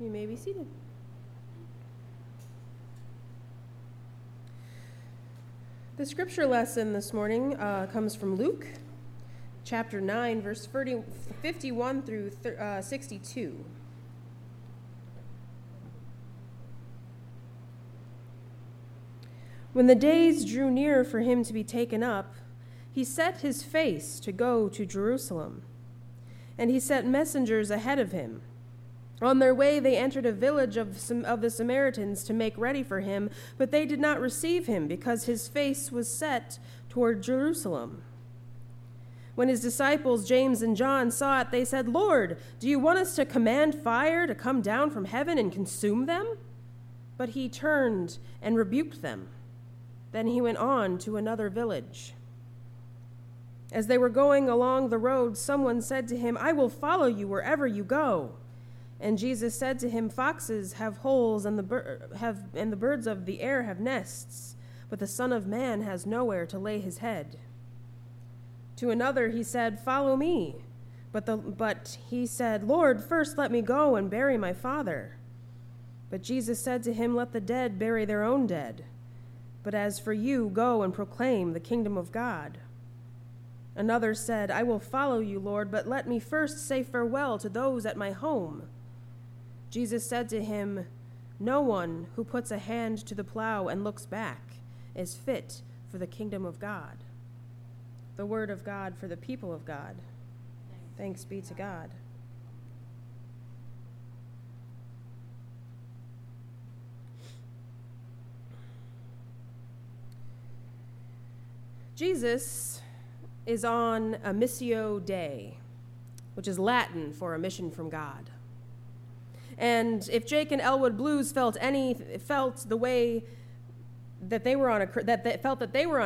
You may be seated. The scripture lesson this morning comes from Luke, chapter 9, verse 51 through 62. When the days drew near for him to be taken up, he set his face to go to Jerusalem, and he sent messengers ahead of him. On their way, they entered a village of the Samaritans to make ready for him, but they did not receive him because his face was set toward Jerusalem. When his disciples, James and John, saw it, they said, "Lord, do you want us to command fire to come down from heaven and consume them?" But he turned and rebuked them. Then he went on to another village. As they were going along the road, someone said to him, "I will follow you wherever you go." And Jesus said to him, "Foxes have holes, and the birds of the air have nests, but the Son of Man has nowhere to lay his head." To another he said, "Follow me." But he said, "Lord, first let me go and bury my father." But Jesus said to him, "Let the dead bury their own dead. But as for you, go and proclaim the kingdom of God." Another said, "I will follow you, Lord, but let me first say farewell to those at my home." Jesus said to him, "No one who puts a hand to the plow and looks back is fit for the kingdom of God." The word of God for the people of God. Thanks be to God. Jesus is on a Missio Dei, which is Latin for a mission from God. And if Jake and Elwood Blues felt the way that they were on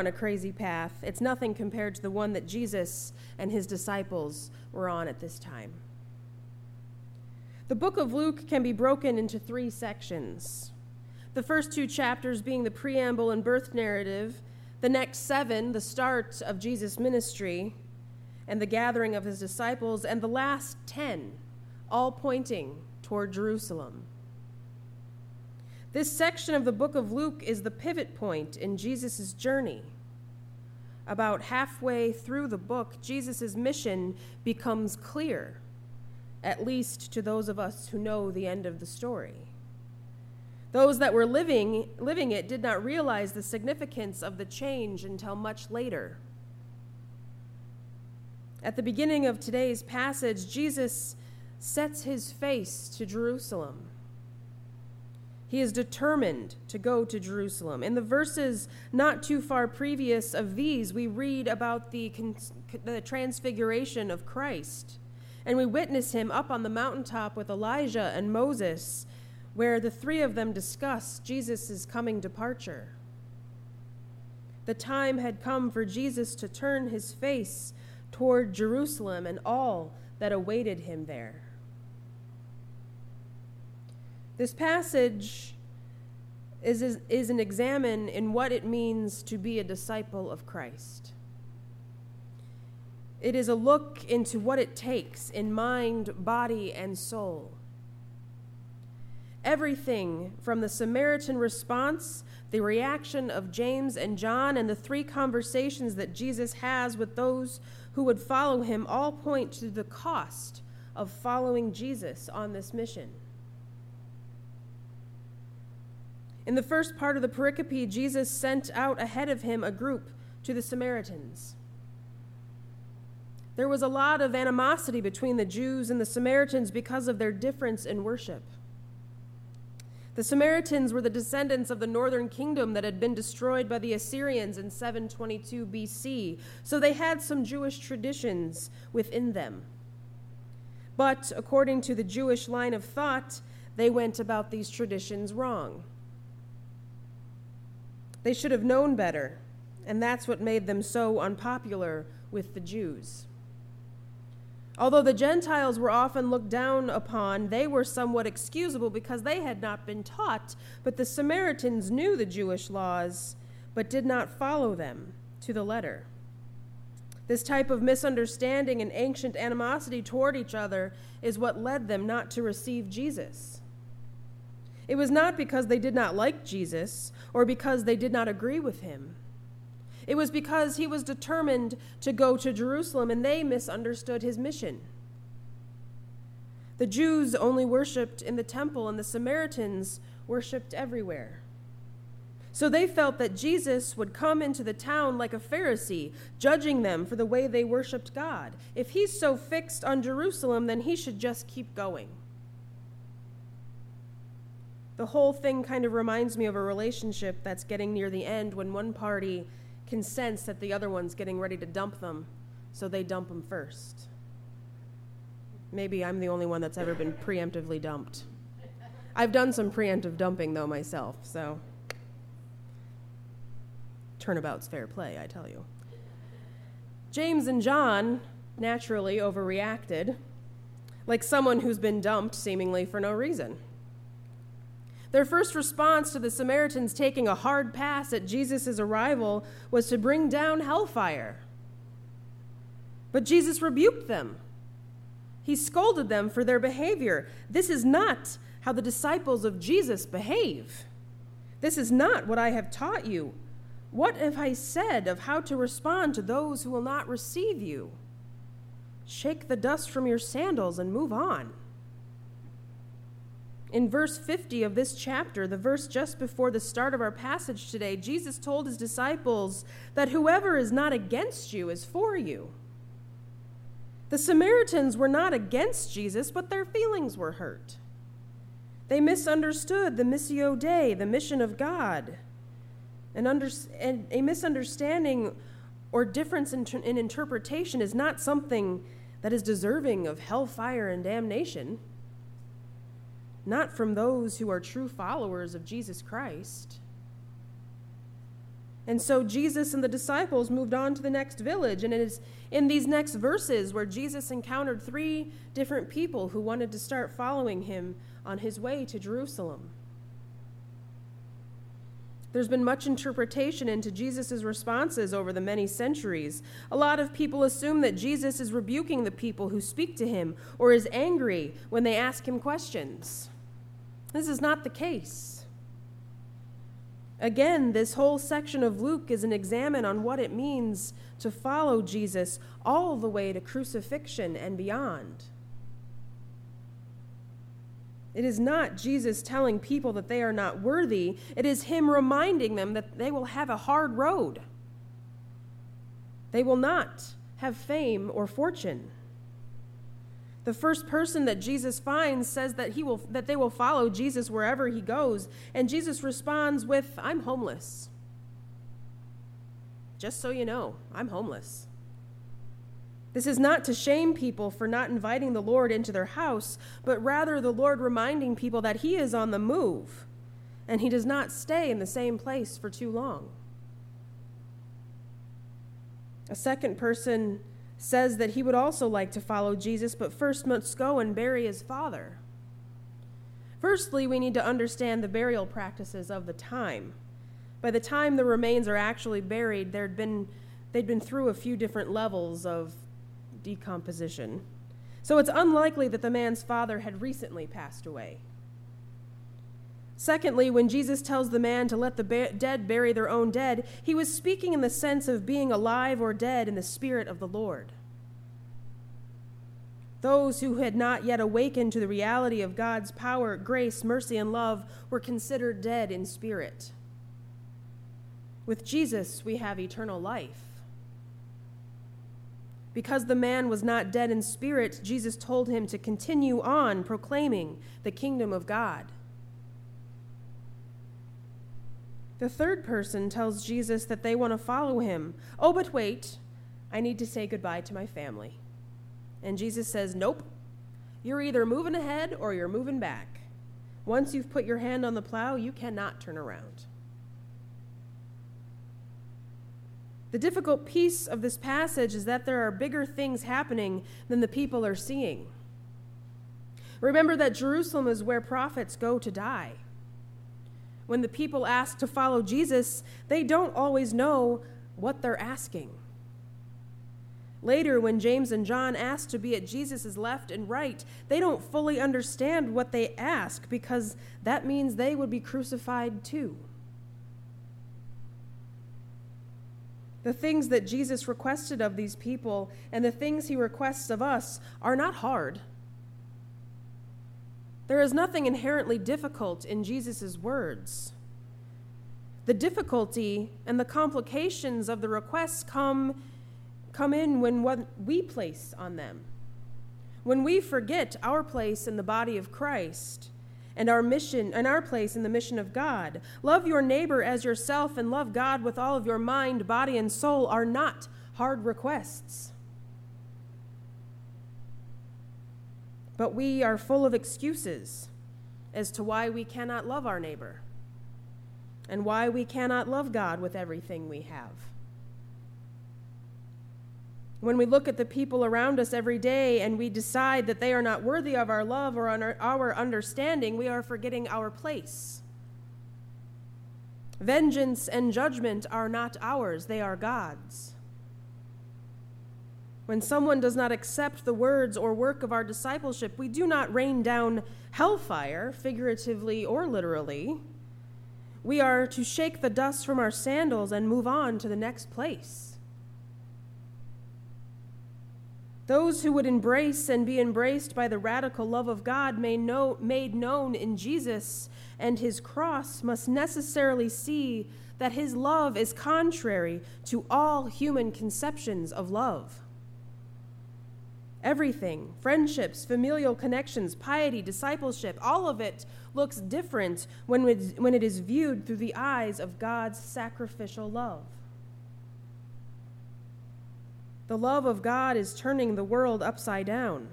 a crazy path, it's nothing compared to the one that Jesus and his disciples were on at this time. The book of Luke can be broken into three sections. The first two chapters being the preamble and birth narrative, the next seven, the start of Jesus' ministry and the gathering of his disciples, and the last 10, all pointing toward Jerusalem. This section of the book of Luke is the pivot point in Jesus' journey. About halfway through the book, Jesus' mission becomes clear, at least to those of us who know the end of the story. Those that were living it did not realize the significance of the change until much later. At the beginning of today's passage, Jesus sets his face to Jerusalem. He is determined to go to Jerusalem. In the verses not too far previous of these, we read about the transfiguration of Christ, and we witness him up on the mountaintop with Elijah and Moses, where the three of them discuss Jesus' coming departure. The time had come for Jesus to turn his face toward Jerusalem and all that awaited him there. This passage is an examine in what it means to be a disciple of Christ. It is a look into what it takes in mind, body, and soul. Everything from the Samaritan response, the reaction of James and John, and the three conversations that Jesus has with those who would follow him all point to the cost of following Jesus on this mission. In the first part of the pericope, Jesus sent out ahead of him a group to the Samaritans. There was a lot of animosity between the Jews and the Samaritans because of their difference in worship. The Samaritans were the descendants of the northern kingdom that had been destroyed by the Assyrians in 722 BC, so they had some Jewish traditions within them. But according to the Jewish line of thought, they went about these traditions wrong. They should have known better, and that's what made them so unpopular with the Jews. Although the Gentiles were often looked down upon, they were somewhat excusable because they had not been taught, but the Samaritans knew the Jewish laws, but did not follow them to the letter. This type of misunderstanding and ancient animosity toward each other is what led them not to receive Jesus. It was not because they did not like Jesus or because they did not agree with him. It was because he was determined to go to Jerusalem and they misunderstood his mission. The Jews only worshipped in the temple and the Samaritans worshipped everywhere. So they felt that Jesus would come into the town like a Pharisee, judging them for the way they worshipped God. If he's so fixed on Jerusalem, then he should just keep going. The whole thing kind of reminds me of a relationship that's getting near the end when one party can sense that the other one's getting ready to dump them, so they dump them first. Maybe I'm the only one that's ever been preemptively dumped. I've done some preemptive dumping, though, myself, so turnabout's fair play, I tell you. James and John naturally overreacted, like someone who's been dumped seemingly for no reason. Their first response to the Samaritans taking a hard pass at Jesus' arrival was to bring down hellfire. But Jesus rebuked them. He scolded them for their behavior. This is not how the disciples of Jesus behave. This is not what I have taught you. What have I said of how to respond to those who will not receive you? Shake the dust from your sandals and move on. In verse 50 of this chapter, the verse just before the start of our passage today, Jesus told his disciples that whoever is not against you is for you. The Samaritans were not against Jesus, but their feelings were hurt. They misunderstood the Missio Dei, the mission of God. And a misunderstanding or difference in interpretation is not something that is deserving of hellfire and damnation. Not from those who are true followers of Jesus Christ. And so Jesus and the disciples moved on to the next village, and it is in these next verses where Jesus encountered three different people who wanted to start following him on his way to Jerusalem. There's been much interpretation into Jesus' responses over the many centuries. A lot of people assume that Jesus is rebuking the people who speak to him or is angry when they ask him questions. This is not the case. Again, this whole section of Luke is an examine on what it means to follow Jesus all the way to crucifixion and beyond. It is not Jesus telling people that they are not worthy. It is him reminding them that they will have a hard road. They will not have fame or fortune. The first person that Jesus finds says that they will follow Jesus wherever he goes, and Jesus responds with, "I'm homeless. Just so you know, I'm homeless." This is not to shame people for not inviting the Lord into their house, but rather the Lord reminding people that he is on the move, and he does not stay in the same place for too long. A second person says that he would also like to follow Jesus, but first must go and bury his father. Firstly, we need to understand the burial practices of the time. By the time the remains are actually buried, they'd been through a few different levels of decomposition. So it's unlikely that the man's father had recently passed away. Secondly, when Jesus tells the man to let the dead bury their own dead, he was speaking in the sense of being alive or dead in the spirit of the Lord. Those who had not yet awakened to the reality of God's power, grace, mercy, and love were considered dead in spirit. With Jesus, we have eternal life. Because the man was not dead in spirit, Jesus told him to continue on proclaiming the kingdom of God. The third person tells Jesus that they want to follow him. "Oh, but wait, I need to say goodbye to my family." And Jesus says, "Nope, you're either moving ahead or you're moving back. Once you've put your hand on the plow, you cannot turn around." The difficult piece of this passage is that there are bigger things happening than the people are seeing. Remember that Jerusalem is where prophets go to die. When the people ask to follow Jesus, they don't always know what they're asking. Later, when James and John ask to be at Jesus' left and right, they don't fully understand what they ask because that means they would be crucified too. The things that Jesus requested of these people and the things he requests of us are not hard. There is nothing inherently difficult in Jesus' words. The difficulty and the complications of the requests come in when what we place on them, when we forget our place in the body of Christ and our mission and our place in the mission of God. Love your neighbor as yourself and love God with all of your mind, body, and soul are not hard requests. But we are full of excuses as to why we cannot love our neighbor and why we cannot love God with everything we have. When we look at the people around us every day and we decide that they are not worthy of our love or our understanding, we are forgetting our place. Vengeance and judgment are not ours, they are God's. When someone does not accept the words or work of our discipleship, we do not rain down hellfire, figuratively or literally. We are to shake the dust from our sandals and move on to the next place. Those who would embrace and be embraced by the radical love of God made known in Jesus and his cross must necessarily see that his love is contrary to all human conceptions of love. Everything, friendships, familial connections, piety, discipleship, all of it looks different when it is viewed through the eyes of God's sacrificial love. The love of God is turning the world upside down.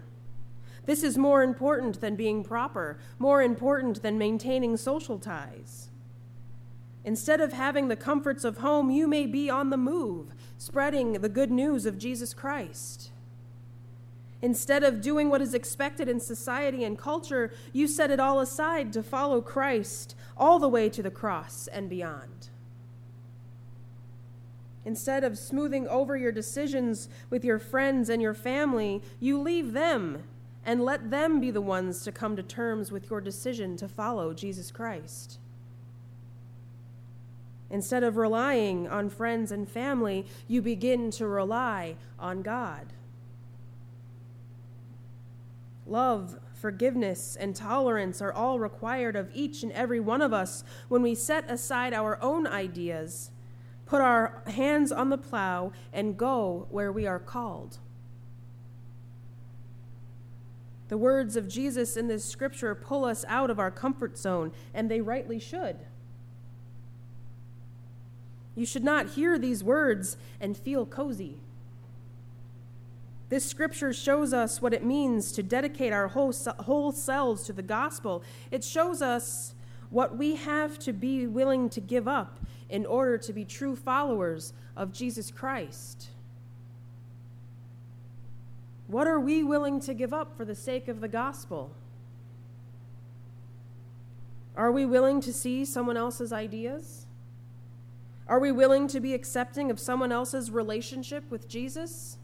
This is more important than being proper, more important than maintaining social ties. Instead of having the comforts of home, you may be on the move, spreading the good news of Jesus Christ. Instead of doing what is expected in society and culture, you set it all aside to follow Christ all the way to the cross and beyond. Instead of smoothing over your decisions with your friends and your family, you leave them and let them be the ones to come to terms with your decision to follow Jesus Christ. Instead of relying on friends and family, you begin to rely on God. Love, forgiveness, and tolerance are all required of each and every one of us when we set aside our own ideas, put our hands on the plow, and go where we are called. The words of Jesus in this scripture pull us out of our comfort zone, and they rightly should. You should not hear these words and feel cozy. This scripture shows us what it means to dedicate our whole selves to the gospel. It shows us what we have to be willing to give up in order to be true followers of Jesus Christ. What are we willing to give up for the sake of the gospel? Are we willing to see someone else's ideas? Are we willing to be accepting of someone else's relationship with Jesus?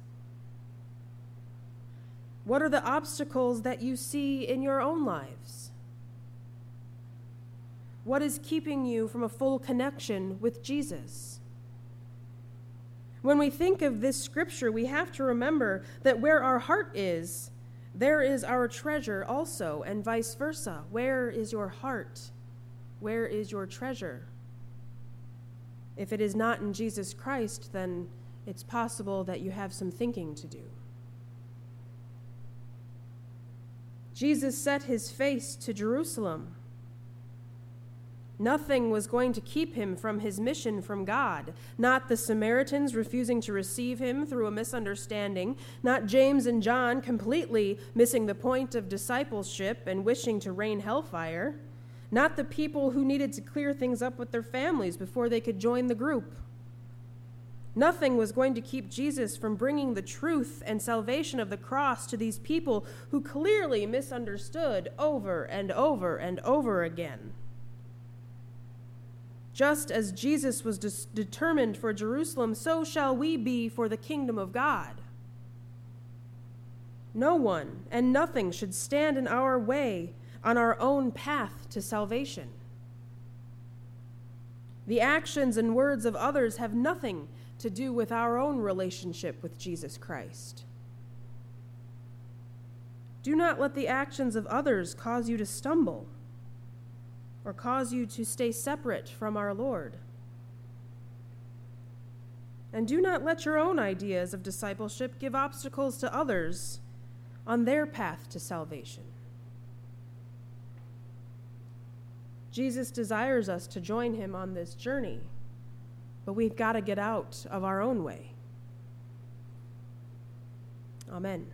What are the obstacles that you see in your own lives? What is keeping you from a full connection with Jesus? When we think of this scripture, we have to remember that where our heart is, there is our treasure also, and vice versa. Where is your heart? Where is your treasure? If it is not in Jesus Christ, then it's possible that you have some thinking to do. Jesus set his face to Jerusalem. Nothing was going to keep him from his mission from God, not the Samaritans refusing to receive him through a misunderstanding, not James and John completely missing the point of discipleship and wishing to rain hellfire, not the people who needed to clear things up with their families before they could join the group. Nothing was going to keep Jesus from bringing the truth and salvation of the cross to these people who clearly misunderstood over and over and over again. Just as Jesus was determined for Jerusalem, so shall we be for the kingdom of God. No one and nothing should stand in our way on our own path to salvation. The actions and words of others have nothing to do with our own relationship with Jesus Christ. Do not let the actions of others cause you to stumble or cause you to stay separate from our Lord. And do not let your own ideas of discipleship give obstacles to others on their path to salvation. Jesus desires us to join him on this journey, but we've got to get out of our own way. Amen.